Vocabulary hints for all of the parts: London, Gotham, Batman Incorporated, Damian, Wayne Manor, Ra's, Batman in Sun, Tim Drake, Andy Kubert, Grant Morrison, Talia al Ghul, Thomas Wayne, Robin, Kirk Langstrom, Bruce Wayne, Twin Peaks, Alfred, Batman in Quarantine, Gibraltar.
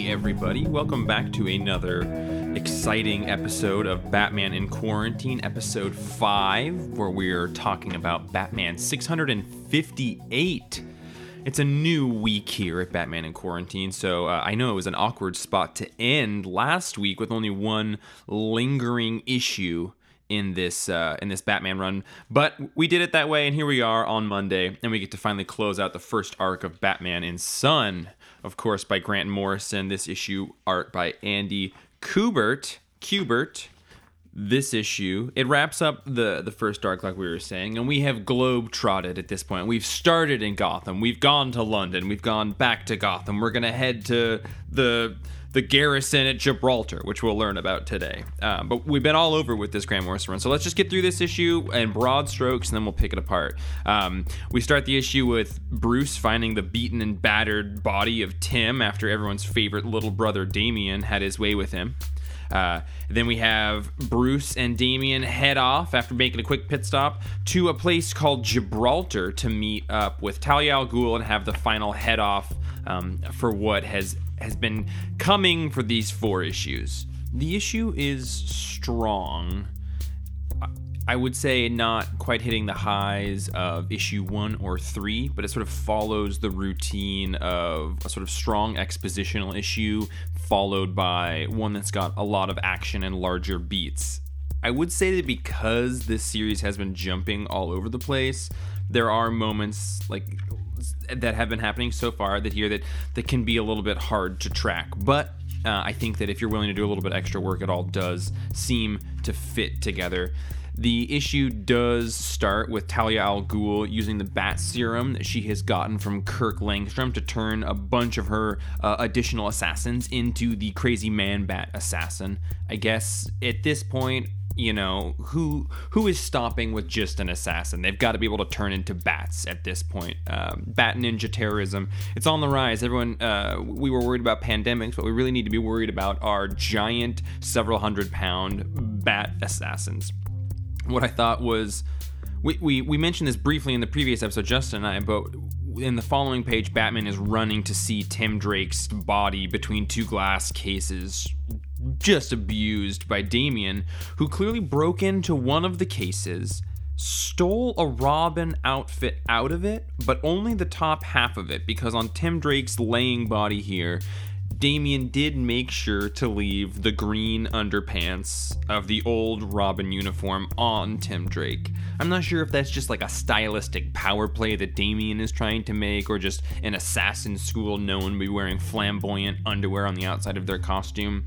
Hey everybody, welcome back to another exciting episode of Batman in Quarantine, episode 5, where we're talking about Batman 658. It's a new week here at Batman in Quarantine, so I know it was an awkward spot to end last week with only one lingering issue in this Batman run, but we did it that way, and here we are on Monday, and we get to finally close out the first arc of Batman in Sun, of course, by Grant Morrison. This issue art by Andy Kubert. This issue, it wraps up the first arc, like we were saying, and we have globetrotted at this point. We've started in Gotham, we've gone to London, we've gone back to Gotham, we're gonna head to the garrison at Gibraltar, which we'll learn about today. But we've been all over with this Grant Morrison run, so let's just get through this issue in broad strokes, and then we'll pick it apart. We start the issue with Bruce finding the beaten and battered body of Tim after everyone's favorite little brother Damian had his way with him. Then we have Bruce and Damian head off after making a quick pit stop to a place called Gibraltar to meet up with Talia al Ghul and have the final head off for what has been coming for these four issues. The issue is strong. I would say not quite hitting the highs of issue 1 or 3, but it sort of follows the routine of a sort of strong expositional issue followed by one that's got a lot of action and larger beats. I would say that because this series has been jumping all over the place, there are moments like that have been happening so far that can be a little bit hard to track, but I think that if you're willing to do a little bit extra work, it all does seem to fit together. The issue does start with Talia al Ghul using the bat serum that she has gotten from Kirk Langstrom to turn a bunch of her additional assassins into the crazy man-bat assassin. I guess at this point, you know, who is stopping with just an assassin? They've got to be able to turn into bats at this point. Bat ninja terrorism, it's on the rise. Everyone, we were worried about pandemics. What we really need to be worried about are giant, several 100-pound bat assassins. What I thought was, we mentioned this briefly in the previous episode, Justin and I, but in the following page, Batman is running to see Tim Drake's body between two glass cases, just abused by Damian, who clearly broke into one of the cases, stole a Robin outfit out of it, but only the top half of it, because on Tim Drake's laying body here, Damian did make sure to leave the green underpants of the old Robin uniform on Tim Drake. I'm not sure if that's just like a stylistic power play that Damian is trying to make, or just an assassin school known to be wearing flamboyant underwear on the outside of their costume.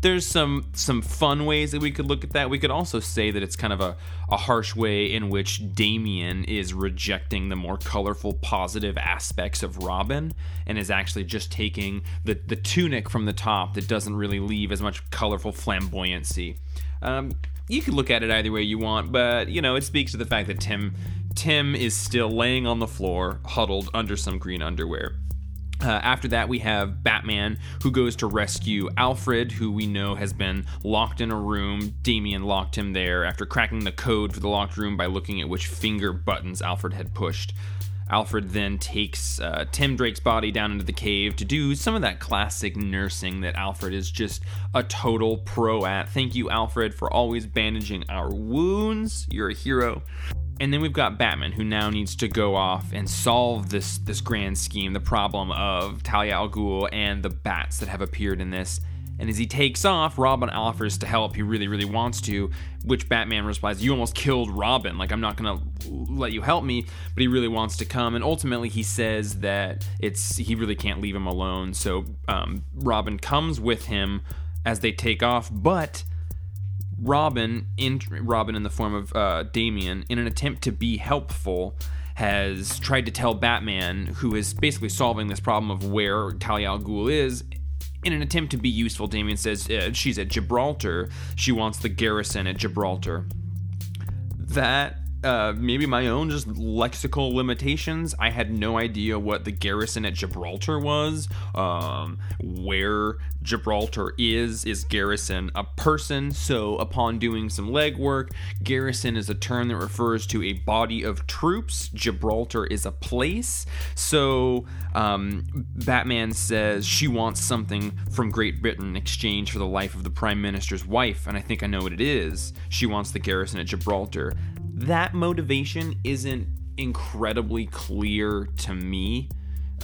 There's some fun ways that we could look at that. We could also say that it's kind of a harsh way in which Damian is rejecting the more colorful, positive aspects of Robin and is actually just taking the tunic from the top that doesn't really leave as much colorful flamboyancy. You could look at it either way you want, but, you know, it speaks to the fact that Tim is still laying on the floor, huddled under some green underwear. After that, we have Batman, who goes to rescue Alfred, who we know has been locked in a room. Damian locked him there after cracking the code for the locked room by looking at which finger buttons Alfred had pushed. Alfred then takes Tim Drake's body down into the cave to do some of that classic nursing that Alfred is just a total pro at. Thank you, Alfred, for always bandaging our wounds. You're a hero. And then we've got Batman, who now needs to go off and solve this grand scheme, the problem of Talia al Ghul and the bats that have appeared in this. And as he takes off, Robin offers to help. He really, really wants to, which Batman replies, "You almost killed Robin. Like, I'm not gonna let you help me," but he really wants to come. And ultimately, he says that he really can't leave him alone. So Robin comes with him as they take off, but Robin in the form of Damian, in an attempt to be helpful, has tried to tell Batman, who is basically solving this problem of where Talia al Ghul is, in an attempt to be useful. Damian says she's at Gibraltar. She wants the garrison at Gibraltar. That maybe my own just lexical limitations. I had no idea what the garrison at Gibraltar was, where Gibraltar is garrison a person? So upon doing some legwork, garrison is a term that refers to a body of troops. Gibraltar is a place. So Batman says she wants something from Great Britain in exchange for the life of the Prime Minister's wife, and I think I know what it is. She wants the garrison at Gibraltar. That motivation isn't incredibly clear to me.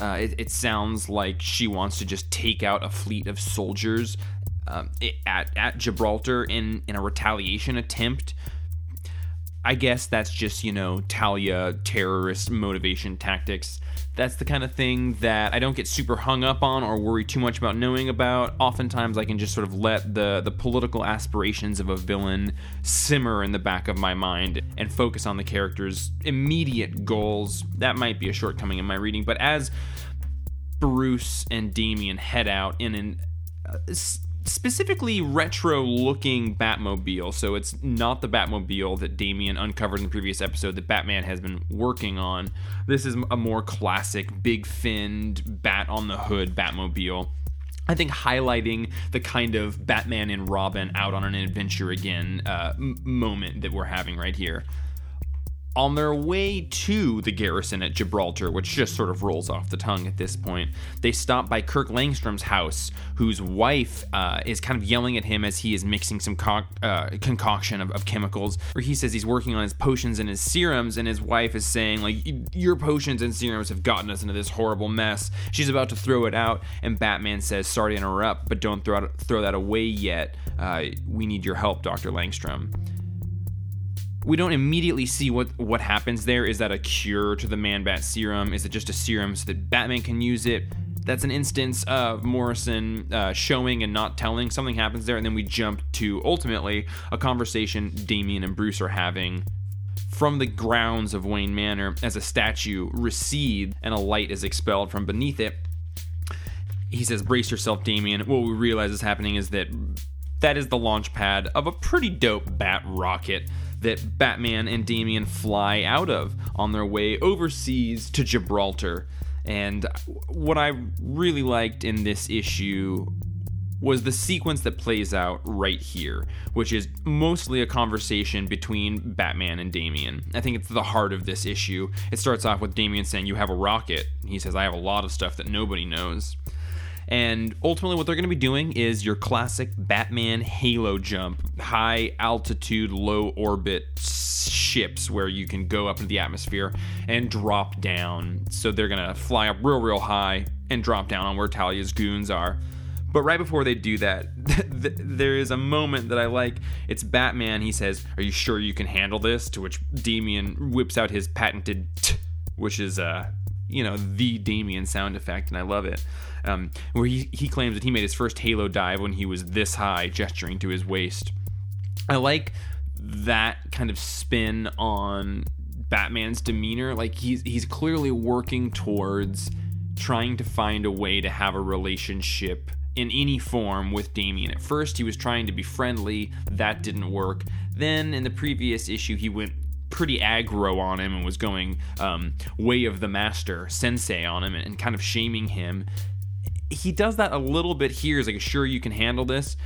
It sounds like she wants to just take out a fleet of soldiers at Gibraltar in a retaliation attempt. I guess that's just, Talia terrorist motivation tactics. That's the kind of thing that I don't get super hung up on or worry too much about knowing about. Oftentimes I can just sort of let the political aspirations of a villain simmer in the back of my mind and focus on the character's immediate goals. That might be a shortcoming in my reading, but as Bruce and Damian head out in an specifically retro-looking Batmobile, so it's not the Batmobile that Damian uncovered in the previous episode that Batman has been working on. This is a more classic, big-finned, bat-on-the-hood Batmobile. I think highlighting the kind of Batman and Robin out on an adventure again moment that we're having right here. On their way to the garrison at Gibraltar, which just sort of rolls off the tongue at this point, they stop by Kirk Langstrom's house, whose wife is kind of yelling at him as he is mixing some concoction of chemicals, where he says he's working on his potions and his serums, and his wife is saying, like, your potions and serums have gotten us into this horrible mess. She's about to throw it out, and Batman says, sorry to interrupt, but don't throw that away yet. We need your help, Dr. Langstrom. We don't immediately see what happens there. Is that a cure to the Man-Bat serum? Is it just a serum so that Batman can use it? That's an instance of Morrison showing and not telling. Something happens there, and then we jump to, ultimately, a conversation Damian and Bruce are having from the grounds of Wayne Manor as a statue recedes and a light is expelled from beneath it. He says, brace yourself, Damian. What we realize is happening is that is the launch pad of a pretty dope bat rocket that Batman and Damian fly out of on their way overseas to Gibraltar. And what I really liked in this issue was the sequence that plays out right here, which is mostly a conversation between Batman and Damian. I think it's the heart of this issue. It starts off with Damian saying, you have a rocket. He says, I have a lot of stuff that nobody knows. And ultimately what they're going to be doing is your classic Batman halo jump, high altitude, low orbit ships where you can go up into the atmosphere and drop down. So they're going to fly up real high and drop down on where Talia's goons are. But right before they do that, there is a moment that I like. It's Batman. He says, are you sure you can handle this? To which Damian whips out his patented which is, the Damian sound effect, and I love it. Where he claims that he made his first halo dive when he was this high, gesturing to his waist. I like that kind of spin on Batman's demeanor. Like, he's clearly working towards trying to find a way to have a relationship in any form with Damian. At first, he was trying to be friendly. That didn't work. Then, in the previous issue, he went pretty aggro on him and was going way of the master, sensei on him, and kind of shaming him. He does that a little bit here. He's like, sure, you can handle this.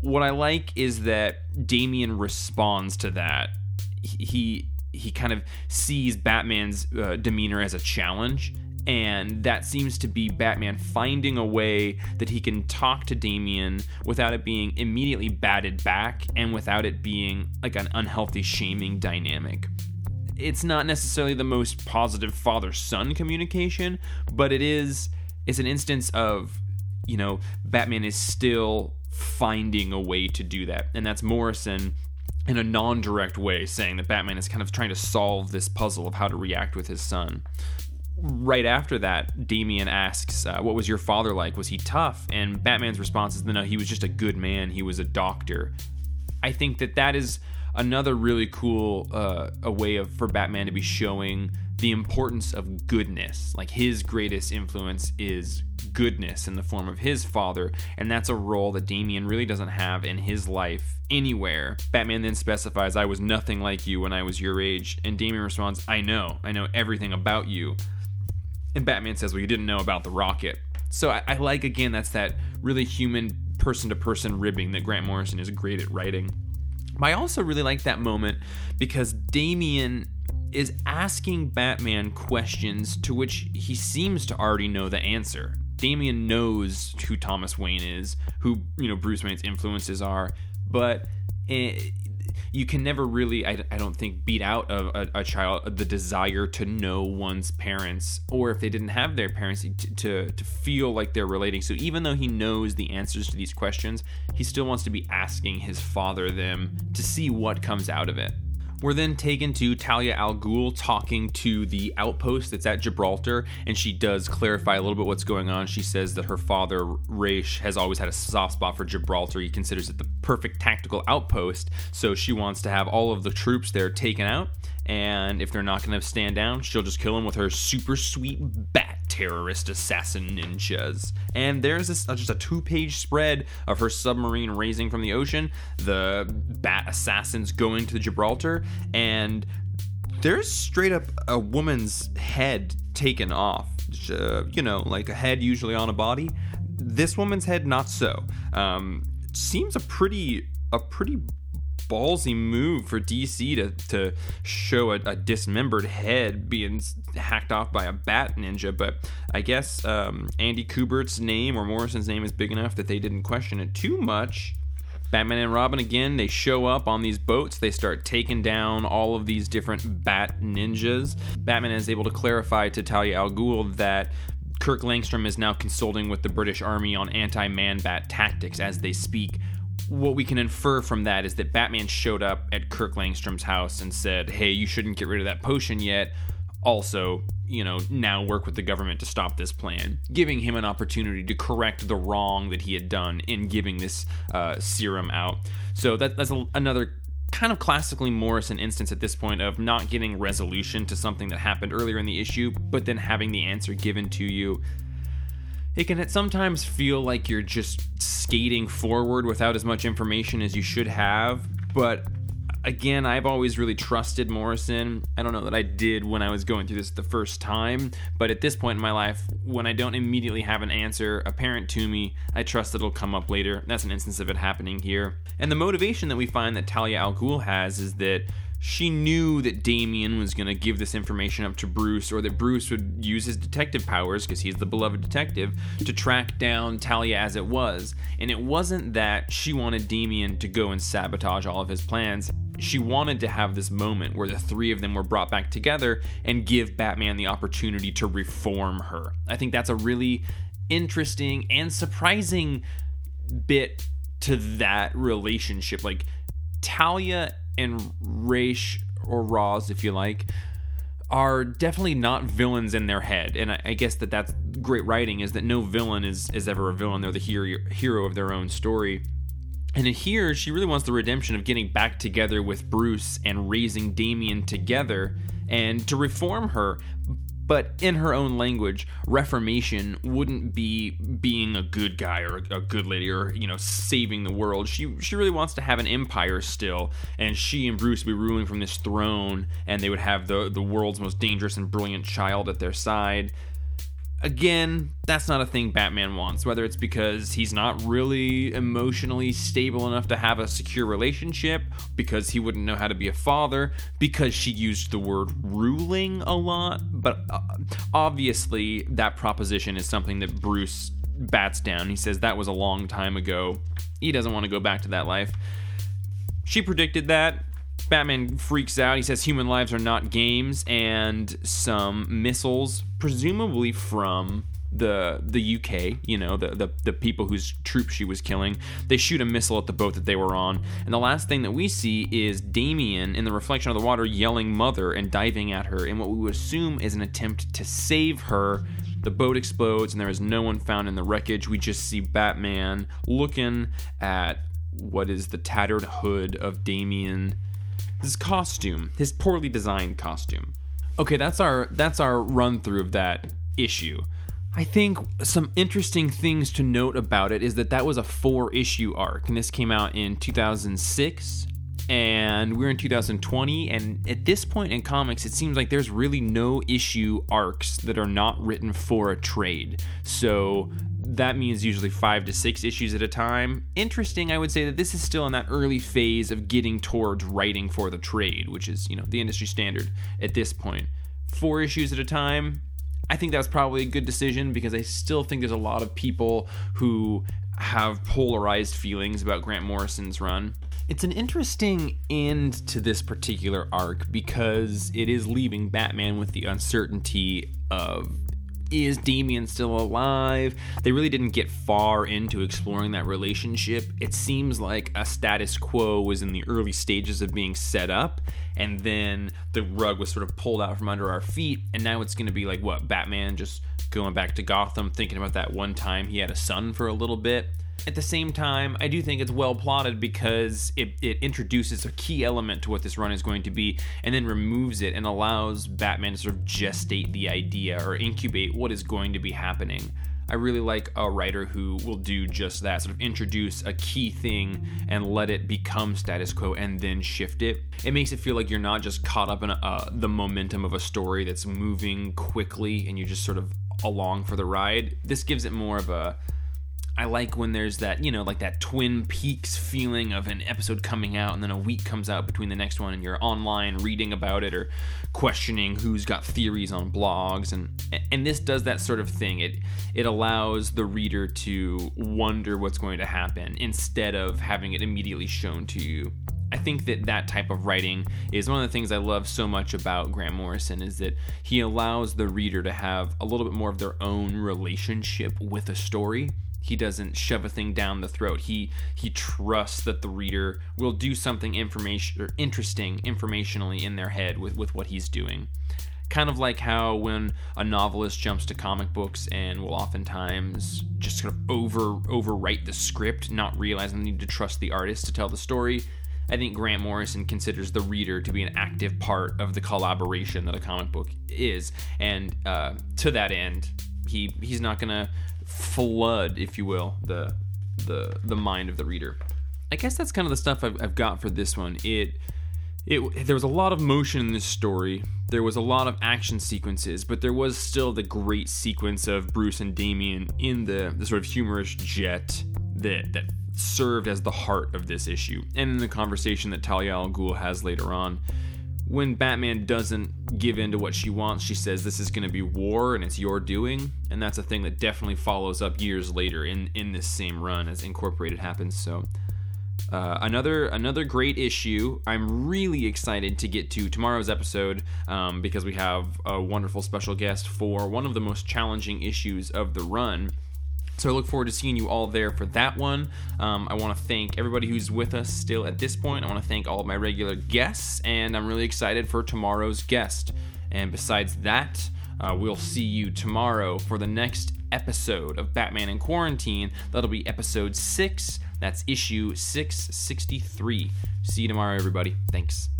What I like is that Damian responds to that. He kind of sees Batman's demeanor as a challenge, and that seems to be Batman finding a way that he can talk to Damian without it being immediately batted back and without it being like an unhealthy shaming dynamic. It's not necessarily the most positive father-son communication, but it's an instance of, Batman is still finding a way to do that. And that's Morrison in a non-direct way saying that Batman is kind of trying to solve this puzzle of how to react with his son. Right after that, Damian asks, what was your father like? Was he tough? And Batman's response is, no, he was just a good man. He was a doctor. I think that is another really cool a way for Batman to be showing the importance of goodness. Like, his greatest influence is goodness in the form of his father, and that's a role that Damian really doesn't have in his life anywhere. Batman then specifies, I was nothing like you when I was your age. And Damian responds, I know everything about you. And Batman says, well, you didn't know about the rocket. So I like, again, that's that really human person-to-person ribbing that Grant Morrison is great at writing. But I also really like that moment because Damian is asking Batman questions to which he seems to already know the answer. Damian knows who Thomas Wayne is, who, you know, Bruce Wayne's influences are, but you can never really, I don't think, beat out of a child the desire to know one's parents, or if they didn't have their parents, to feel like they're relating. So even though he knows the answers to these questions, he still wants to be asking his father them to see what comes out of it. We're then taken to Talia al Ghul talking to the outpost that's at Gibraltar, and she does clarify a little bit what's going on. She says that her father, Ra's, has always had a soft spot for Gibraltar. He considers it the perfect tactical outpost, so she wants to have all of the troops there taken out, and if they're not going to stand down, she'll just kill them with her super sweet bat terrorist assassin ninjas. And there's just a 2-page spread of her submarine raising from the ocean, the bat assassins going to Gibraltar, and there's straight up a woman's head taken off. You know, like a head usually on a body. This woman's head, not so. Seems a pretty ballsy move for DC to show a dismembered head being hacked off by a bat ninja, but I guess Andy Kubert's name or Morrison's name is big enough that they didn't question it too much. Batman and Robin, again, they show up on these boats. They start taking down all of these different bat ninjas. Batman is able to clarify to Talia al Ghul that Kirk Langstrom is now consulting with the British Army on anti-man-bat tactics as they speak. What we can infer from that is that Batman showed up at Kirk Langstrom's house and said, hey, you shouldn't get rid of that potion yet. Also, you know, now work with the government to stop this plan, giving him an opportunity to correct the wrong that he had done in giving this serum out. So that's another kind of classically Morrison instance at this point of not getting resolution to something that happened earlier in the issue, but then having the answer given to you. It can sometimes feel like you're just skating forward without as much information as you should have, but again, I've always really trusted Morrison. I don't know that I did when I was going through this the first time, but at this point in my life, when I don't immediately have an answer apparent to me, I trust it'll come up later. That's an instance of it happening here. And the motivation that we find that Talia al Ghul has is that she knew that Damian was going to give this information up to Bruce, or that Bruce would use his detective powers, because he's the beloved detective, to track down Talia as it was. And it wasn't that she wanted Damian to go and sabotage all of his plans. She wanted to have this moment where the three of them were brought back together and give Batman the opportunity to reform her. I think that's a really interesting and surprising bit to that relationship. Like, Talia and Ra's, or Ra's if you like, are definitely not villains in their head, and I guess that's great writing, is that no villain is ever a villain. They're the hero of their own story. And in here, she really wants the redemption of getting back together with Bruce and raising Damian together and to reform her. But in her own language, reformation wouldn't be being a good guy or a good lady or, you know, saving the world. She really wants to have an empire still, and she and Bruce would be ruling from this throne, and they would have the world's most dangerous and brilliant child at their side. Again, that's not a thing Batman wants, whether it's because he's not really emotionally stable enough to have a secure relationship, because he wouldn't know how to be a father, because she used the word ruling a lot, but obviously that proposition is something that Bruce bats down. He says that was a long time ago. He doesn't want to go back to that life. She predicted that. Batman freaks out. He says human lives are not games, and some missiles, presumably from the UK, you know, the people whose troops she was killing, they shoot a missile at the boat that they were on. And the last thing that we see is Damian in the reflection of the water yelling mother and diving at her in what we would assume is an attempt to save her. The boat explodes and there is no one found in the wreckage. We just see Batman looking at what is the tattered hood of Damian. His costume, his poorly designed costume. Okay, that's our run through of that issue. I think some interesting things to note about it is that that was a 4-issue arc, and this came out in 2006, and we're in 2020, and at this point in comics, it seems like there's really no issue arcs that are not written for a trade. So that means usually 5 to 6 issues at a time. Interesting, I would say that this is still in that early phase of getting towards writing for the trade, which is, you know, the industry standard at this point. 4 issues at a time, I think that's probably a good decision, because I still think there's a lot of people who have polarized feelings about Grant Morrison's run. It's an interesting end to this particular arc because it is leaving Batman with the uncertainty of, is Damian still alive? They really didn't get far into exploring that relationship. It seems like a status quo was in the early stages of being set up, and then the rug was sort of pulled out from under our feet, and now it's going to be like, what, Batman just going back to Gotham, thinking about that one time he had a son for a little bit. At the same time, I do think it's well plotted because it introduces a key element to what this run is going to be and then removes it and allows Batman to sort of gestate the idea or incubate what is going to be happening. I really like a writer who will do just that, sort of introduce a key thing and let it become status quo and then shift it. It makes it feel like you're not just caught up in the momentum of a story that's moving quickly and you're just sort of along for the ride. This gives it more of a... I like when there's that, you know, like that Twin Peaks feeling of an episode coming out and then a week comes out between the next one and you're online reading about it or questioning who's got theories on blogs. And this does that sort of thing. It allows the reader to wonder what's going to happen instead of having it immediately shown to you. I think that type of writing is one of the things I love so much about Grant Morrison, is that he allows the reader to have a little bit more of their own relationship with a story. He doesn't shove a thing down the throat. He trusts that the reader will do something interesting informationally in their head with what he's doing. Kind of like how when a novelist jumps to comic books and will oftentimes just sort of overwrite the script, not realizing they need to trust the artist to tell the story. I think Grant Morrison considers the reader to be an active part of the collaboration that a comic book is. And to that end, he's not going to flood, if you will, the mind of the reader. I guess that's kind of the stuff I've got for this one. There was a lot of motion in this story. There was a lot of action sequences, but there was still the great sequence of Bruce and Damian in the sort of humorous jet that served as the heart of this issue. And in the conversation that Talia al Ghul has later on, when Batman doesn't give in to what she wants, she says this is going to be war and it's your doing. And that's a thing that definitely follows up years later in this same run as Incorporated happens. So another great issue. I'm really excited to get to tomorrow's episode because we have a wonderful special guest for one of the most challenging issues of the run. So I look forward to seeing you all there for that one. I want to thank everybody who's with us still at this point. I want to thank all of my regular guests, and I'm really excited for tomorrow's guest. And besides that, we'll see you tomorrow for the next episode of Batman in Quarantine. That'll be episode 6. That's issue 663. See you tomorrow, everybody. Thanks.